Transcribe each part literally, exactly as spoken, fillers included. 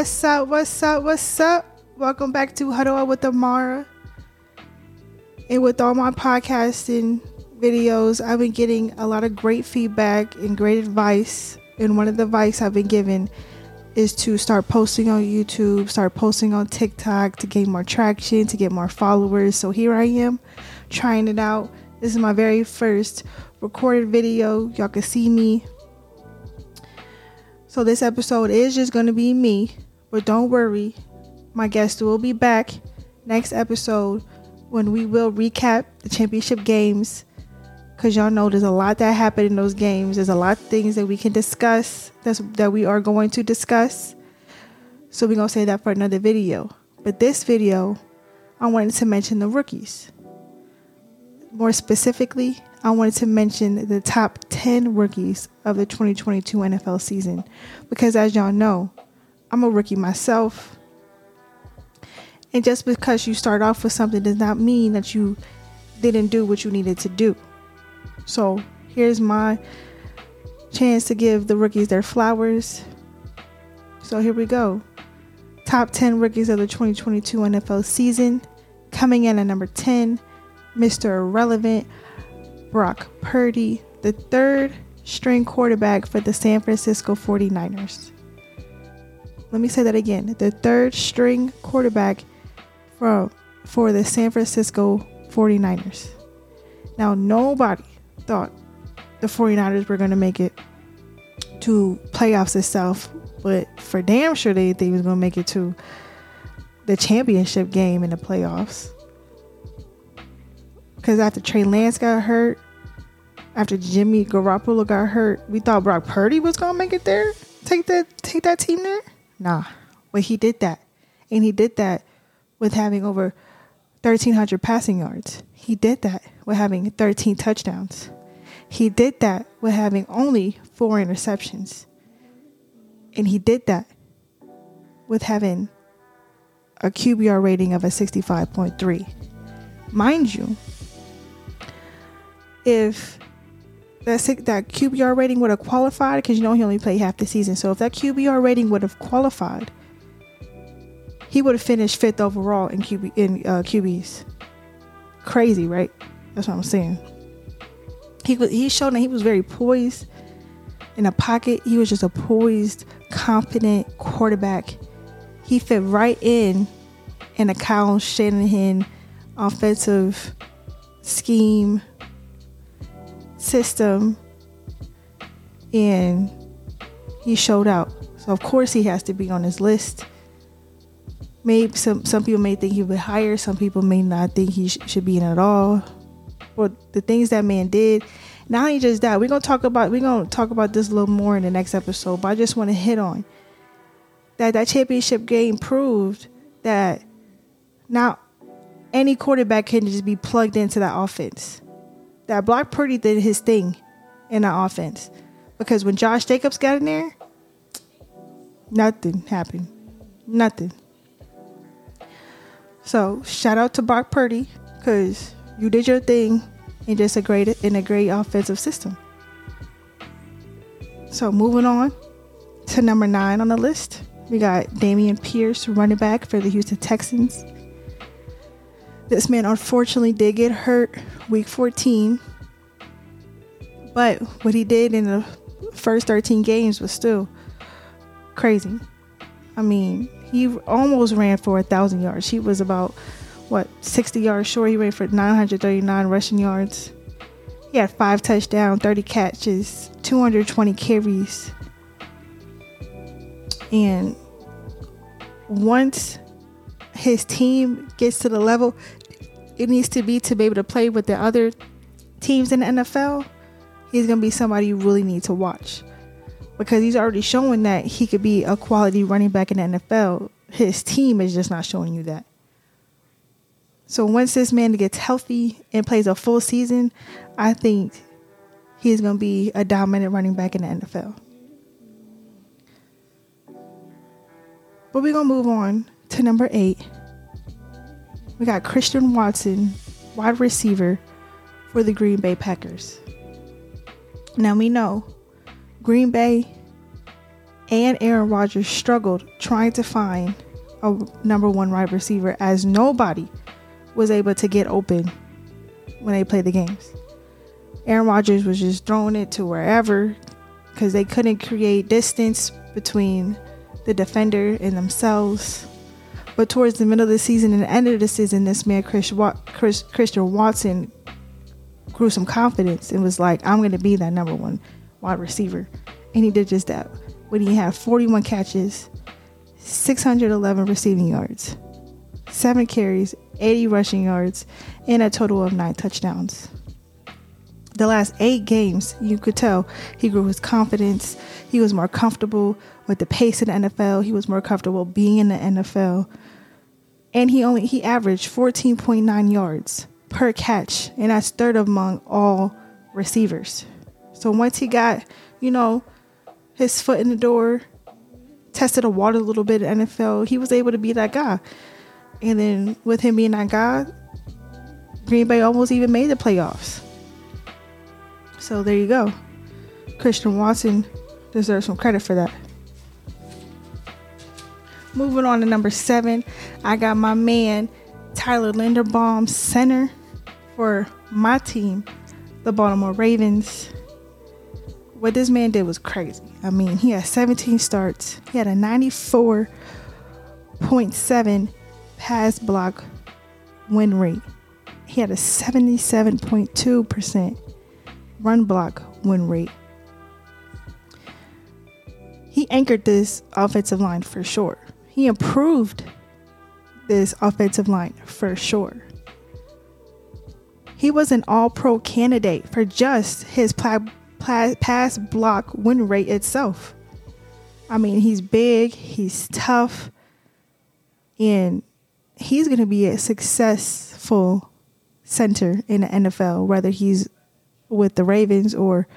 What's up? What's up? What's up? Welcome back to Huddle Up with Amara. And with all my podcasting videos, I've been getting a lot of great feedback and great advice. And one of the advice I've been given is to start posting on YouTube, start posting on TikTok to gain more traction, to get more followers. So here I am trying it out. This is my very first recorded video. Y'all can see me. So this episode is just going to be me, but don't worry, my guest will be back next episode when we will recap the championship games, because y'all know there's a lot that happened in those games. There's a lot of things that we can discuss, that's, that we are going to discuss. So we're going to save that for another video. But this video, I wanted to mention the rookies. More specifically, I wanted to mention the top ten rookies of the twenty twenty-two N F L season, because as y'all know, I'm a rookie myself. And just because you start off with something does not mean that you didn't do what you needed to do. So here's my chance to give the rookies their flowers. So here we go. Top ten rookies of the twenty twenty-two N F L season. Coming in at number ten, Mister Irrelevant, Brock Purdy, the third string quarterback for the San Francisco forty-niners. Let me say that again. The third string quarterback for, for the San Francisco forty-niners. Now, nobody thought the forty-niners were going to make it to playoffs itself, but for damn sure they think it was going to make it to the championship game in the playoffs. Because after Trey Lance got hurt, after Jimmy Garoppolo got hurt, we thought Brock Purdy was going to make it there, take that, take that team there. Nah, but he did that. And he did that with having over thirteen hundred passing yards. He did that with having thirteen touchdowns. He did that with having only four interceptions. And he did that with having a Q B R rating of a sixty-five point three. Mind you, if that that Q B R rating would have qualified, because you know he only played half the season, so if that Q B R rating would have qualified, he would have finished fifth overall in Q B in uh, Q Bs. Crazy, right? That's what I'm saying. He he showed that he was very poised in the pocket. He was just a poised, confident quarterback. He fit right in in a Kyle Shanahan offensive scheme system, and he showed out. So of course he has to be on this list. Maybe some some people may think he would be higher. Some people may not think he sh- should be in at all. But the things that man did. Not only just that, we're gonna talk about we're gonna talk about this a little more in the next episode. But I just want to hit on that that championship game proved that not any quarterback can just be plugged into that offense. That Brock Purdy did his thing in the offense, because when Josh Jacobs got in there, nothing happened. Nothing. So shout out to Brock Purdy, because you did your thing in just a great in a great offensive system. So moving on to number nine on the list, we got Damian Pierce, running back for the Houston Texans. This man unfortunately did get hurt week fourteen, but what he did in the first thirteen games was still crazy. I mean, he almost ran for a thousand yards. He was about, what, sixty yards short. He ran for nine hundred thirty-nine rushing yards. He had five touchdowns, thirty catches, two hundred twenty carries. And once his team gets to the level it needs to be to be able to play with the other teams in the N F L, he's going to be somebody you really need to watch, because he's already showing that he could be a quality running back in the N F L. His team is just not showing you that. So once this man gets healthy and plays a full season, I think he's going to be a dominant running back in the N F L. But we're going to move on to number eight. We got Christian Watson, wide receiver for the Green Bay Packers. Now we know Green Bay and Aaron Rodgers struggled trying to find a number one wide receiver, as nobody was able to get open when they played the games. Aaron Rodgers was just throwing it to wherever because they couldn't create distance between the defender and themselves. But towards the middle of the season and the end of the season, this man, Chris Wa- Chris, Christian Watson, grew some confidence and was like, I'm going to be that number one wide receiver. And he did just that when he had forty-one catches, six hundred eleven receiving yards, seven carries, eighty rushing yards, and a total of nine touchdowns. The last eight games, you could tell he grew his confidence. He was more comfortable with the pace of the N F L. He was more comfortable being in the N F L. And he only he averaged fourteen point nine yards per catch, and that's third among all receivers. So once he got, you know, his foot in the door, tested the water a little bit in the N F L, he was able to be that guy. And then with him being that guy, Green Bay almost even made the playoffs. So there you go. Christian Watson deserves some credit for that. Moving on to number seven, I got my man Tyler Linderbaum, center for my team, the Baltimore Ravens. What this man did was crazy. I mean, he had seventeen starts. He had a ninety-four point seven pass block win rate. He had a seventy-seven point two percent run block win rate. He anchored this offensive line for sure. He improved this offensive line for sure. He was an all-pro candidate for just his pla- pla- pass block win rate itself. I mean, he's big, he's tough, and he's going to be a successful center in the N F L, whether he's with the Ravens or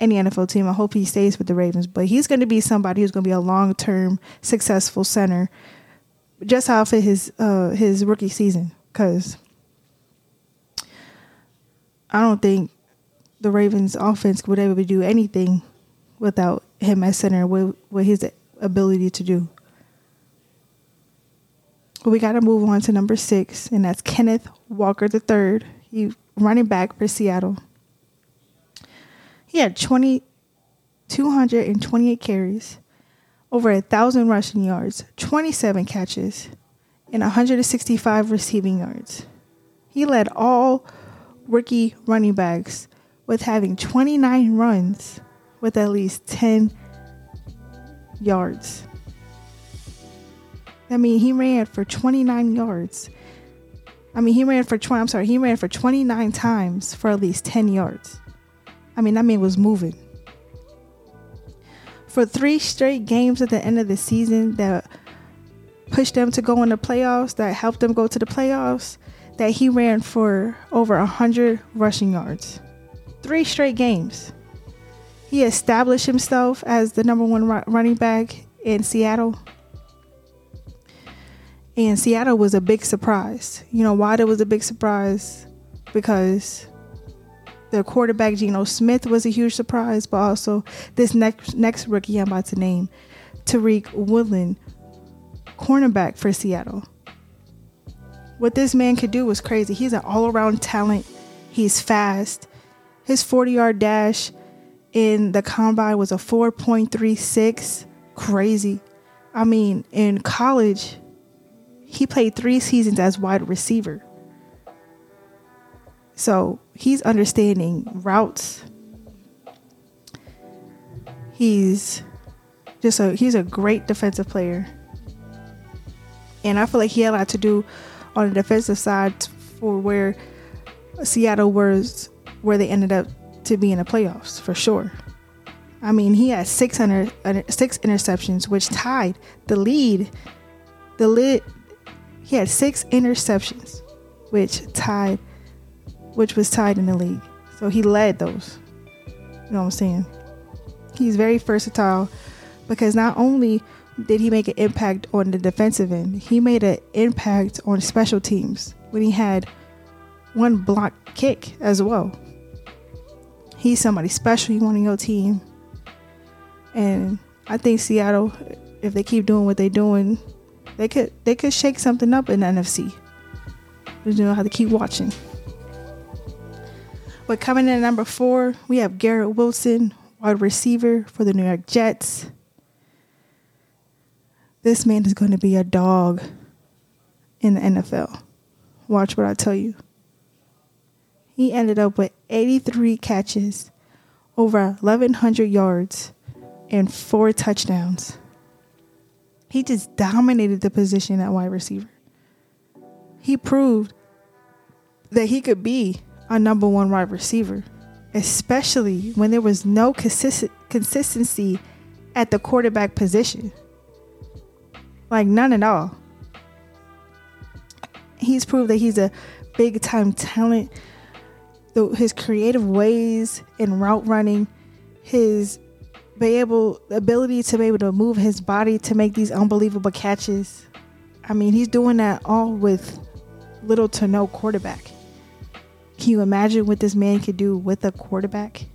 any N F L team. I hope he stays with the Ravens, but he's going to be somebody who's going to be a long-term successful center just off of his uh, his rookie season, because I don't think the Ravens offense would ever do anything without him as center, with, with his ability to do. We got to move on to number six, and that's Kenneth Walker the third. He running back for Seattle. He had two hundred twenty-eight carries, over one thousand rushing yards, twenty-seven catches, and one hundred sixty-five receiving yards. He led all rookie running backs with having twenty-nine runs with at least ten yards. I mean, he ran for twenty-nine yards. I mean, he ran for twenty. I'm sorry, he ran for twenty-nine times for at least ten yards. I mean, that man was moving. For three straight games at the end of the season that pushed them to go in the playoffs, that helped them go to the playoffs, that he ran for over one hundred rushing yards. Three straight games. He established himself as the number one running back in Seattle. And Seattle was a big surprise. You know why that was a big surprise? Because their quarterback, Geno Smith, was a huge surprise, but also this next next rookie I'm about to name, Tariq Woolen, cornerback for Seattle. What this man could do was crazy. He's an all-around talent. He's fast. His forty-yard dash in the combine was a four point three six. Crazy. I mean, in college, he played three seasons as wide receiver. So he's understanding routes. He's just a he's a great defensive player. And I feel like he had a lot to do on the defensive side for where Seattle was, where they ended up to be in the playoffs for sure. I mean, he had six under, six interceptions, which tied the lead. The lead he had six interceptions, which tied which was tied in the league. So he led those. You know what I'm saying? He's very versatile because not only did he make an impact on the defensive end, he made an impact on special teams when he had one block kick as well. He's somebody special you want on your team. And I think Seattle, if they keep doing what they're doing, they could they could shake something up in the N F C. We just don't have to keep watching. But coming in at number four, we have Garrett Wilson, wide receiver for the New York Jets. This man is going to be a dog in the N F L. Watch what I tell you. He ended up with eighty-three catches, over eleven hundred yards, and four touchdowns. He just dominated the position at wide receiver. He proved that he could be a number one wide receiver, especially when there was no consist- consistency at the quarterback position. Like, none at all. He's proved that he's a big-time talent. The, his creative ways in route running, his be able, ability to be able to move his body to make these unbelievable catches. I mean, he's doing that all with little to no quarterback. Can you imagine what this man could do with a quarterback?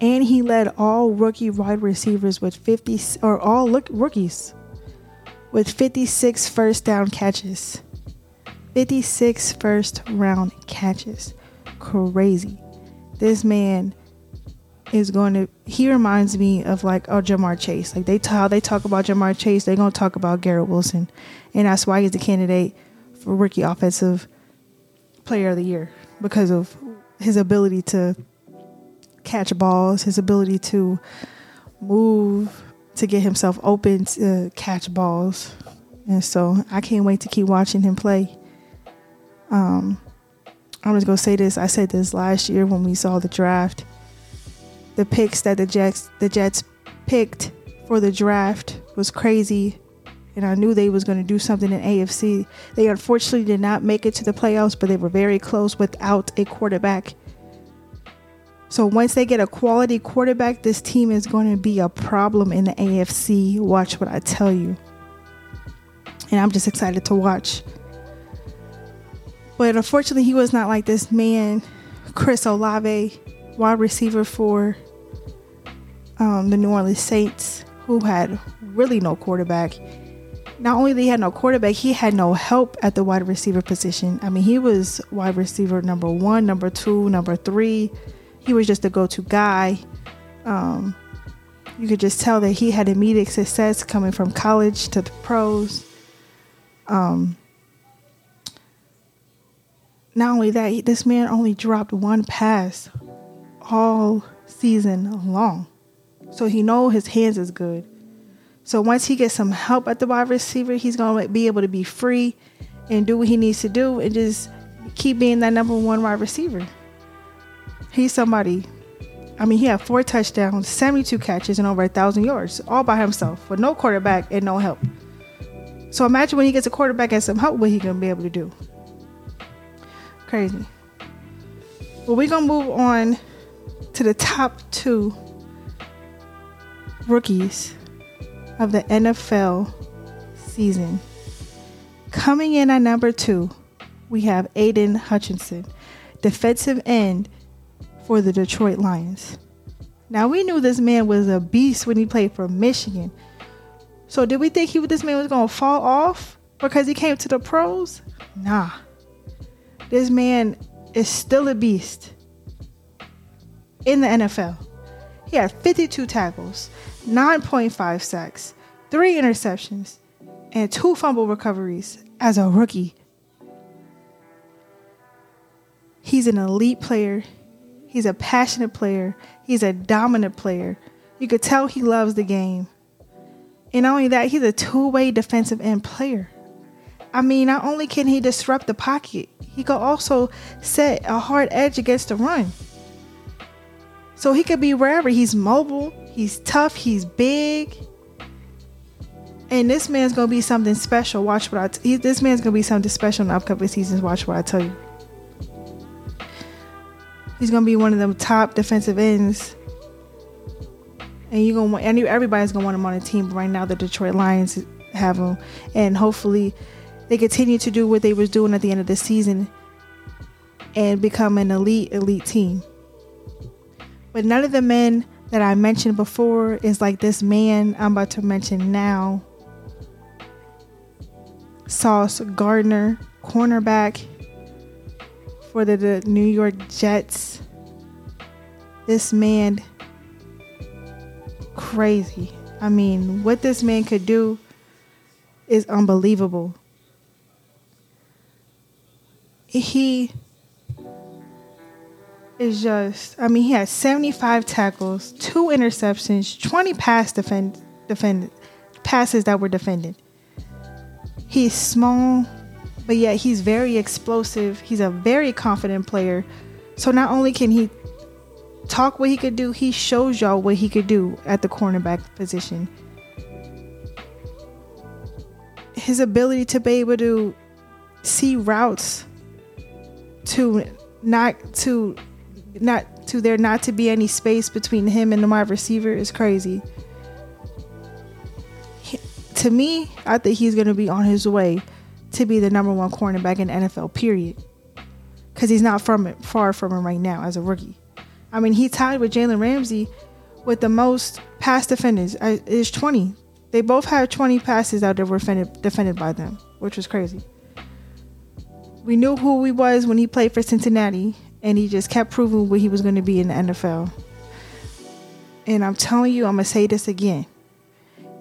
And he led all rookie wide receivers with fifty, or all look, rookies with fifty-six first down catches. fifty-six first round catches. Crazy. This man is going to, he reminds me of like, oh, Ja'Marr Chase. Like they t- how they talk about Ja'Marr Chase, they're going to talk about Garrett Wilson. And that's why he's the candidate for rookie offensive player of the year, because of his ability to catch balls, his ability to move, to get himself open to catch balls. And so I can't wait to keep watching him play. Um, I'm just going to say this. I said this last year when we saw the draft. The picks that the Jets, the Jets picked for the draft was crazy. And I knew they was going to do something in A F C. They unfortunately did not make it to the playoffs, but they were very close without a quarterback. So once they get a quality quarterback, this team is going to be a problem in the A F C. Watch what I tell you. And I'm just excited to watch. But unfortunately, he was not like this man, Chris Olave, wide receiver for um, the New Orleans Saints, who had really no quarterback. Not only did he have no quarterback, he had no help at the wide receiver position. I mean, he was wide receiver number one, number two, number three. He was just the go-to guy. Um, you could just tell that he had immediate success coming from college to the pros. Um, not only that, this man only dropped one pass all season long. So he know his hands is good. So once he gets some help at the wide receiver, he's going to be able to be free and do what he needs to do and just keep being that number one wide receiver. He's somebody. I mean, he had four touchdowns, seventy-two catches, and over one thousand yards, all by himself, with no quarterback and no help. So imagine when he gets a quarterback and some help, what he's going to be able to do. Crazy. Well, we're going to move on to the top two rookies of the N F L season. Coming in at number two, we have Aiden Hutchinson, defensive end for the Detroit Lions. Now, we knew this man was a beast when he played for Michigan. So did we think he this man was going to fall off because he came to the pros? Nah. This man is still a beast in the N F L. He had fifty-two tackles, nine point five sacks, three interceptions, and two fumble recoveries as a rookie. He's an elite player. He's a passionate player. He's a dominant player. You could tell he loves the game. And not only that, he's a two-way defensive end player. I mean, not only can he disrupt the pocket, he could also set a hard edge against the run. So he could be wherever. He's mobile. He's tough. He's big. And this man's going to be something special. Watch what I t- he, this man's going to be something special in the upcoming seasons. Watch what I tell you. He's going to be one of the top defensive ends. And you're gonna want, and everybody's gonna want him on a team. But right now, the Detroit Lions have him, and hopefully, they continue to do what they was doing at the end of the season and become an elite, elite team. But none of the men that I mentioned before is like this man I'm about to mention now, Sauce Gardner, cornerback for the, the New York Jets. This man, crazy. I mean, what this man could do is unbelievable. He is just, I mean, he has seventy-five tackles, two interceptions, twenty pass defend, defend, passes that were defended. He's small, but yet he's very explosive. He's a very confident player. So not only can he talk what he could do, he shows y'all what he could do at the cornerback position. His ability to be able to see routes to not to not to there not to be any space between him and the wide receiver is crazy. He, to me, I think he's going to be on his way to be the number one cornerback in the N F L, period. Because he's not from it, far from him right now as a rookie. I mean, he tied with Jalen Ramsey with the most pass defenders. It's twenty. They both had twenty passes out that were defended, defended by them, which was crazy. We knew who he was when he played for Cincinnati, and he just kept proving what he was going to be in the N F L. And I'm telling you, I'm going to say this again.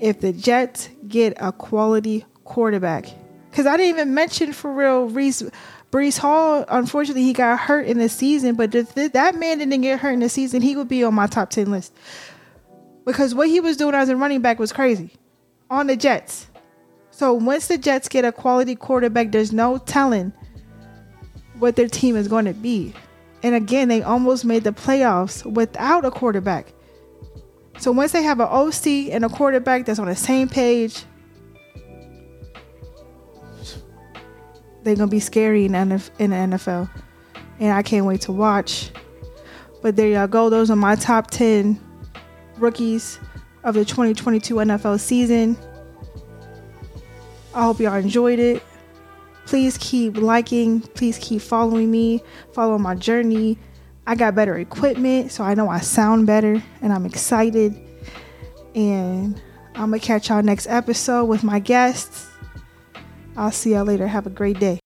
If the Jets get a quality quarterback, because I didn't even mention for real Reese. Breece Hall, unfortunately, he got hurt in the season, but if that man didn't get hurt in the season, he would be on my top ten list. Because what he was doing as a running back was crazy on the Jets. So once the Jets get a quality quarterback, there's no telling what their team is going to be. And again, they almost made the playoffs without a quarterback. So once they have an O C and a quarterback that's on the same page, they're going to be scary in the N F L. And I can't wait to watch. But there y'all go. Those are my top ten rookies of the twenty twenty-two N F L season. I hope y'all enjoyed it. Please keep liking. Please keep following me. Follow my journey. I got better equipment, so I know I sound better. And I'm excited. And I'm going to catch y'all next episode with my guests. I'll see y'all later. Have a great day.